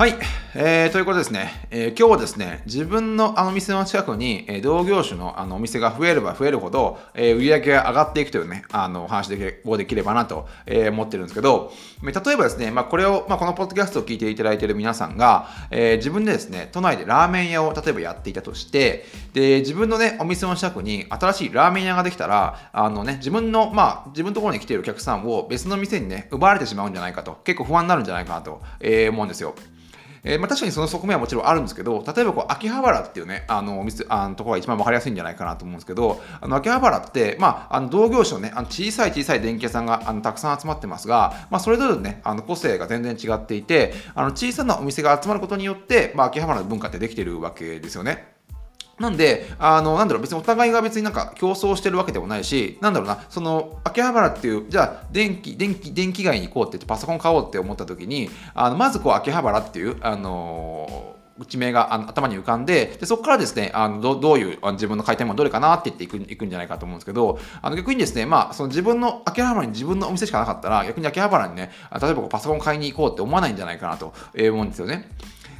はい、ということですね、今日はですね、自分のあの店の近くに、同業種のあのお店が増えれば増えるほど、売り上げが上がっていくというね、お話をできればなと、思ってるんですけど、例えばですね、これを、このポッドキャストを聞いていただいている皆さんが、自分でですね、都内でラーメン屋を例えばやっていたとして、で、自分のね、お店の近くに新しいラーメン屋ができたら、自分のところに来ているお客さんを別の店にね、奪われてしまうんじゃないかと、結構不安になるんじゃないかなと、思うんですよ。確かにその側面はもちろんあるんですけど、例えばこう秋葉原っていうね、ところが一番分かりやすいんじゃないかなと思うんですけど、秋葉原って、同業種のね、小さい電気屋さんがたくさん集まってますが、それぞれね、個性が全然違っていて、小さなお店が集まることによって、秋葉原の文化ってできてるわけですよね。なんで、別にお互いが別になんか競争してるわけでもないし、その、秋葉原っていう、じゃあ、電気街に行こうって言ってパソコン買おうって思った時に、まずこう、秋葉原っていう、地名が頭に浮かんで、そこからですね、どういう自分の買いたいものどれかなって言っていくんじゃないかと思うんですけど、逆にですね、その自分の秋葉原に自分のお店しかなかったら、逆に秋葉原にね、例えばパソコン買いに行こうって思わないんじゃないかなと思うんですよね。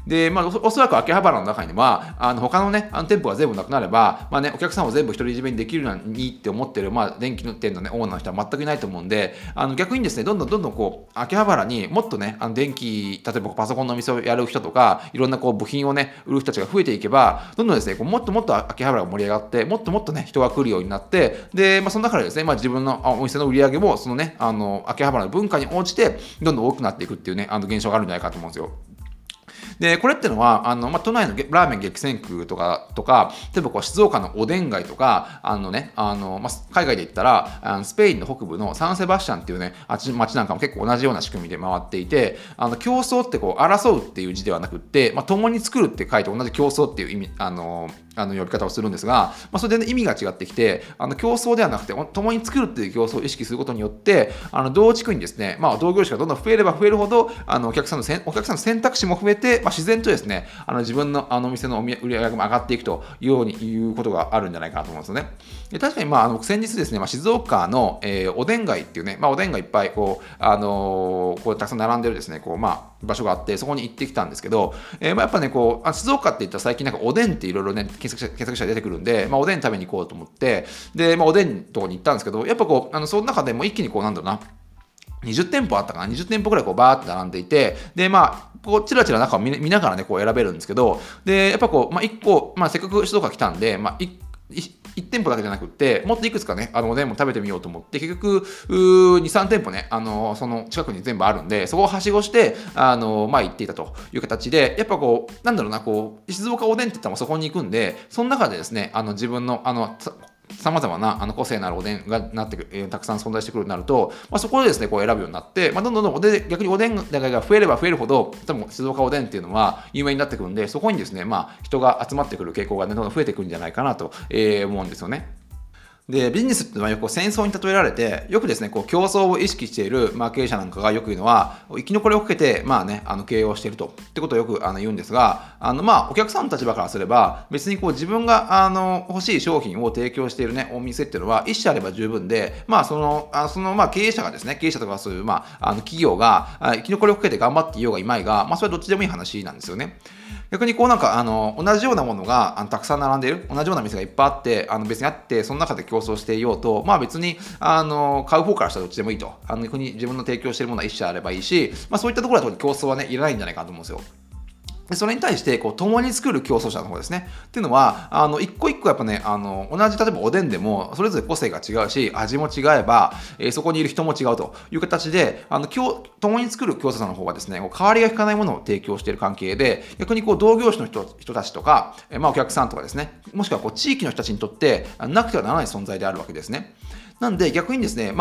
で、おそらく秋葉原の中には、他のね、店舗が全部なくなれば、お客さんを全部独り占めにできるのにって思ってる、電気店のね、オーナーの人は全くいないと思うんで、逆にですね、どんどんこう、秋葉原にもっとね、電気、例えばパソコンのお店をやる人とか、いろんなこう、部品をね、売る人たちが増えていけば、どんどんですね、こうもっともっと秋葉原が盛り上がって、もっとね、人が来るようになって、で、その中でですね、自分のお店の売り上げも、そのね、秋葉原の文化に応じて、どんどん多くなっていくっていうね、現象があるんじゃないかと思うんですよ。で、これってのは、都内のラーメン激戦区とか、例えばこう静岡のおでん街とか、海外で言ったら、スペインの北部のサンセバスチャンっていうね、街なんかも結構同じような仕組みで回っていて、競争ってこう、争うっていう字ではなくって、共に作るって書いて同じ競争っていう意味、呼び方をするんですが、それで、ね、意味が違ってきて、競争ではなくて、共に作るっていう競争を意識することによって、同地区にですね、同業種がどんどん増えれば増えるほど、お客さんの選択肢も増えて、自然とですね、自分のお店の売り上げも上がっていくというようにいうことがあるんじゃないかなと思うんですよね。で、確かに、先日ですね、静岡の、おでん街っていうね、おでんがいっぱいこう、たくさん並んでるですね、こう、場所があって、そこに行ってきたんですけど、やっぱね、こう、静岡って言ったら最近なんかおでんっていろいろね、検索者出てくるんで、おでん食べに行こうと思って、で、おでんのとこに行ったんですけど、やっぱこう、その中でも一気にこう、20店舗あったかな、20店舗くらいこうバーって並んでいて、で、こう、ちらちら中を見ながらね、こう選べるんですけど、で、やっぱこう、1個、せっかく静岡来たんで、1店舗だけじゃなくって、もっといくつかね、おでんも食べてみようと思って、結局、2、3店舗ね、その近くに全部あるんで、そこをはしごして、行っていたという形で、やっぱこう、静岡おでんって言ったらそこに行くんで、その中でですね、自分の、さまざまな個性のあるおでんがなってくる、たくさん存在してくるようになると、そこでですね、こう選ぶようになって、逆におでんが増えれば増えるほど、多分静岡おでんっていうのは有名になってくるんで、そこにですね、人が集まってくる傾向がね、どんどん増えてくるんじゃないかなと思うんですよね。で、ビジネスっていうのはよく戦争に例えられて、よくですね、こう競争を意識している、経営者なんかがよく言うのは、生き残りをかけて、経営をしていると、ってことをよく言うんですが、お客さんの立場からすれば、別にこう自分が欲しい商品を提供しているね、お店っていうのは、一社あれば十分で、経営者がですね、経営者とかそういう、企業が、生き残りをかけて頑張っていようがいまいが、それはどっちでもいい話なんですよね。逆にこう同じようなものがたくさん並んでいる、同じような店がいっぱいあって、別にあって、その中で競争していようと、別に、買う方からしたらどっちでもいいと。逆に自分の提供しているものは一社あればいいし、そういったところだと競争はね、いらないんじゃないかなと思うんですよ。それに対して、こう、共に作る競争者の方ですね。っていうのは、一個一個やっぱね、同じ、例えばおでんでも、それぞれ個性が違うし、味も違えば、そこにいる人も違うという形で、共に作る競争者の方がですね、こう、変わりが利かないものを提供している関係で、逆にこう、同業種の人たちとか、お客さんとかですね、もしくはこう、地域の人たちにとって、なくてはならない存在であるわけですね。なんで逆にですね、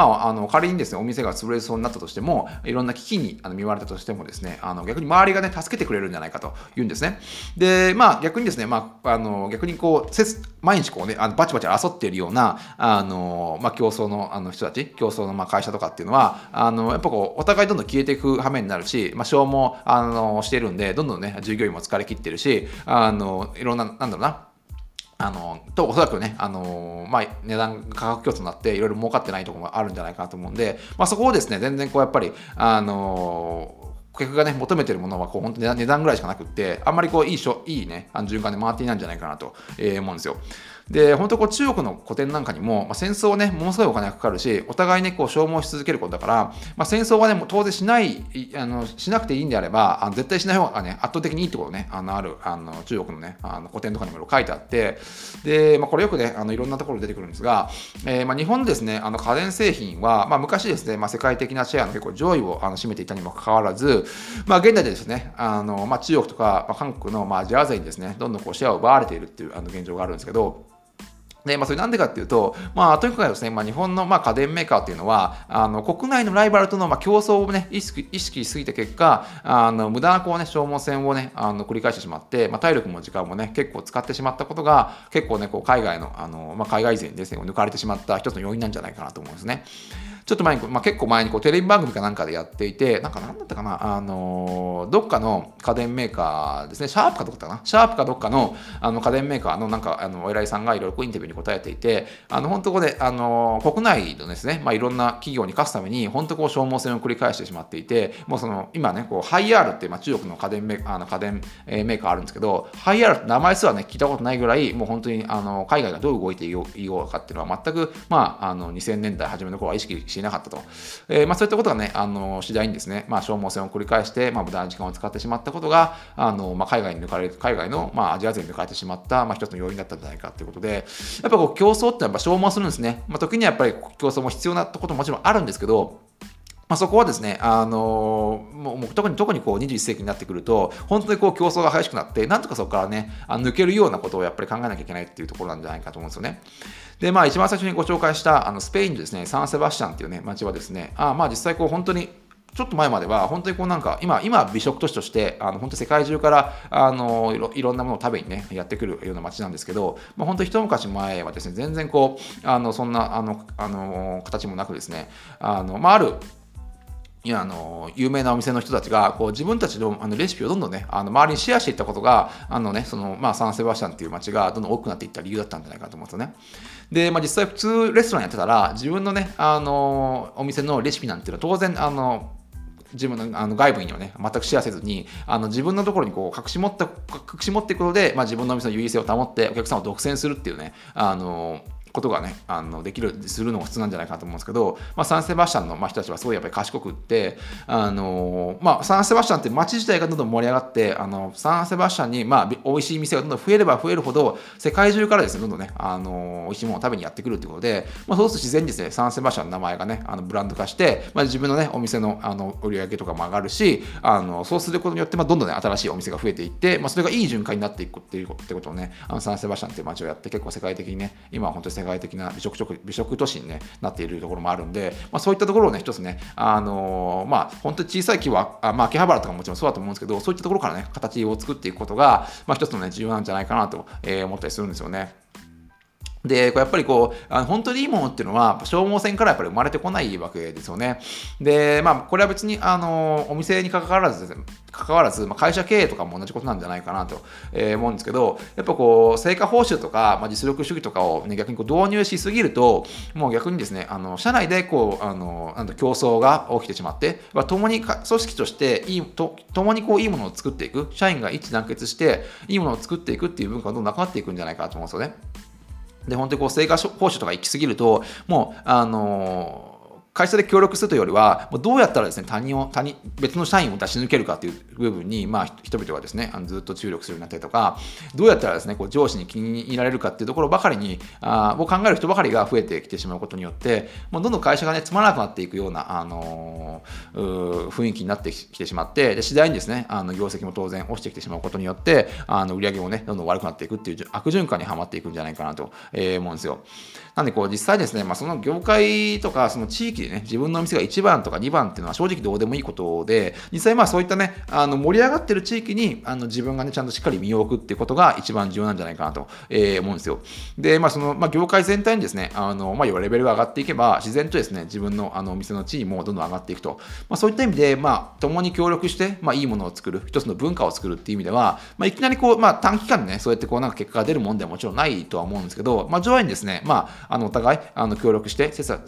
仮にですね、お店が潰れそうになったとしても、いろんな危機に見舞われたとしてもですね、逆に周りがね、助けてくれるんじゃないかというんですね。で、逆にですね、逆にこう、毎日こうね、バチバチ争っているような、競争の人たち、競争の会社とかっていうのは、やっぱこう、お互いどんどん消えていく羽目になるし、消耗してるんで、どんどんね、従業員も疲れ切ってるし、いろんな、おそらくね、値段、価格競争になって、いろいろ儲かってないところもあるんじゃないかなと思うんで、そこをですね、全然こう、やっぱり、顧客がね、求めてるものはこう本当に値段ぐらいしかなくって、あんまりこういいね、循環で回っていないんじゃないかなと思うんですよ。で、本当こう中国の古典なんかにも、戦争はね、ものすごいお金がかかるし、お互いね、こう消耗し続けることだから、戦争はね、もう当然しなくていいんであれば、絶対しない方がね、圧倒的にいいってことね、中国のね、古典とかにも書いてあって、で、これよくね、いろんなところで出てくるんですが、日本ですね、家電製品は、昔ですね、世界的なシェアの結構上位を占めていたにもかかわらず、現代でですね、中国とか、韓国の、アジア勢にですね、どんどんこうシェアを奪われているっていう現状があるんですけど、でそれなんでかっていうと、とにかくですね、日本の家電メーカーっていうのは、国内のライバルとの競争をね、意識しすぎた結果、無駄なこうね、消耗戦をね、繰り返してしまって、体力も時間もね、結構使ってしまったことが、結構ね、こう海外の、海外勢にですね、抜かれてしまった一つの要因なんじゃないかなと思うんですね。ちょっと前に、結構前にこうテレビ番組かなんかでやっていて、なんだったかな、どっかの家電メーカーですね、シャープかどっかの、家電メーカーのなんか、お偉いさんがいろいろインタビューに答えていて、本当これ、国内のですね、いろんな企業に勝つために、本当こう消耗戦を繰り返してしまっていて、もうその、今ね、こう、ハイアールって、中国の家電メーカーあるんですけど、ハイアールって名前すらね、聞いたことないぐらい、もう本当に、海外がどう動いていようかっていうのは、全く、2000年代初めの頃は意識してなかったと、そういったことがね、次第にですね、消耗戦を繰り返して、無駄な時間を使ってしまったことが、海外の、アジア勢に抜かれてしまった、一つの要因だったんじゃないかということで、やっぱこう競争ってやっぱ消耗するんですね。時にはやっぱり競争も必要なことももちろんあるんですけど、そこはですね、特にこう21世紀になってくると、本当にこう競争が激しくなって、なんとかそこからね、抜けるようなことをやっぱり考えなきゃいけないっていうところなんじゃないかと思うんですよね。で、一番最初にご紹介した、スペインのですね、サンセバスチャンっていうね、街はですね、実際こう本当に、ちょっと前までは、本当にこうなんか、今、美食都市として、本当世界中から、いろんなものを食べにね、やってくるような街なんですけど、本当一昔前はですね、全然こう、そんな、形もなくですね、ある、有名なお店の人たちが、こう自分たちのレシピをどんどんね、周りにシェアしていったことが、サンセバスチャンっていう街がどんどん多くなっていった理由だったんじゃないかと思うんですよね。で、実際普通レストランやってたら、自分のね、お店のレシピなんていうのは当然、自分の外部にはね、全くシェアせずに、自分のところにこう隠し持っていくことで、自分のお店の優位性を保って、お客さんを独占するっていうね、ことがね、するのが普通なんじゃないかと思うんですけど、サンセバスチャンの人たちはすごいやっぱり賢くって、サンセバスチャンって街自体がどんどん盛り上がって、サンセバスチャンに、美味しい店がどんどん増えれば増えるほど、世界中からですね、どんどんね、美味しいものを食べにやってくるってことで、そうすると自然にですね、サンセバスチャンの名前がね、ブランド化して、自分のね、お店の、売り上げとかも上がるし、そうすることによって、どんどんね、新しいお店が増えていって、それがいい循環になっていくっていうことをね、サンセバスチャンっていう街をやって、結構世界的にね、今は本当に世界的な美食都市に、ね、なっているところもあるんで、そういったところをね、一つね、本当に小さい木は、秋葉原とかもちろんそうだと思うんですけど、そういったところからね、形を作っていくことが、一つのね、重要なんじゃないかなと思ったりするんですよね。で、やっぱりこう、本当にいいものっていうのは、消耗戦からやっぱり生まれてこないわけですよね。で、これは別に、お店に関わらず、会社経営とかも同じことなんじゃないかなと思うんですけど、やっぱこう、成果報酬とか、実力主義とかをね、逆にこう導入しすぎると、もう逆にですね、社内でこう、競争が起きてしまって、共に組織として共にこう、いいものを作っていく、社員が一致団結して、いいものを作っていくっていう文化がどんどんなくなっていくんじゃないかなと思うんですよね。で、本当にこう成果報酬とか行き過ぎると、もう、会社で協力するというよりは、どうやったらですね、別の社員を出し抜けるかという部分に、人々がですね、ずっと注力するようになったりとか、どうやったらですね、こう上司に気に入られるかっていうところばかりに、を考える人ばかりが増えてきてしまうことによって、どんどん会社がね、つまらなくなっていくような、雰囲気になってきてしまって、で次第にですね、業績も当然落ちてきてしまうことによって、売り上げもね、どんどん悪くなっていくっていう悪循環にはまっていくんじゃないかなと思うんですよ。なんでこう、実際ですね、その業界とか、その地域でね、自分のお店が1番とか2番っていうのは正直どうでもいいことで、実際そういったね、盛り上がってる地域に自分がね、ちゃんとしっかり身を置くっていうことが一番重要なんじゃないかなと思うんですよ。で、その、業界全体にですね、要はレベルが上がっていけば、自然とですね、自分のお店の地位もどんどん上がっていくと。そういった意味で、共に協力して、いいものを作る、一つの文化を作るっていう意味では、いきなりこう、短期間でね、そうやってこう、なんか結果が出るもんではもちろんないとは思うんですけど、徐々にですね、お互い、協力して、切磋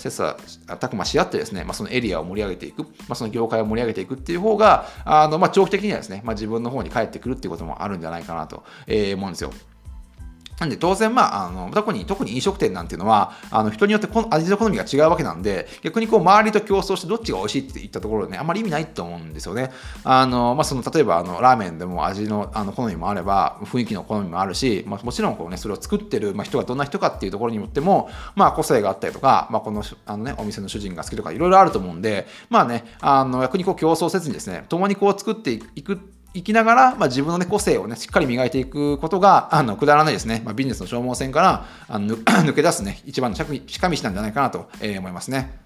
琢磨し合ってですね、そのエリアを盛り上げていく、その業界を盛り上げていくっていう方が、長期的にはですね、自分の方に返ってくるっていうこともあるんじゃないかなと思うんですよ。なんで当然、特に飲食店なんていうのは、人によって味の好みが違うわけなんで、逆にこう周りと競争してどっちが美味しいって言ったところでね、あんまり意味ないと思うんですよね。例えばラーメンでも味の好みもあれば、雰囲気の好みもあるし、もちろんこう、ね、それを作ってる、人がどんな人かっていうところによっても、個性があったりとか、お店の主人が好きとかいろいろあると思うんで、逆にこう競争せずにですね、共にこう作っていく。生きながら、自分の、個性を、しっかり磨いていくことがくだらないですね、ビジネスの消耗戦から抜け出す、一番の近道なんじゃないかなと思いますね。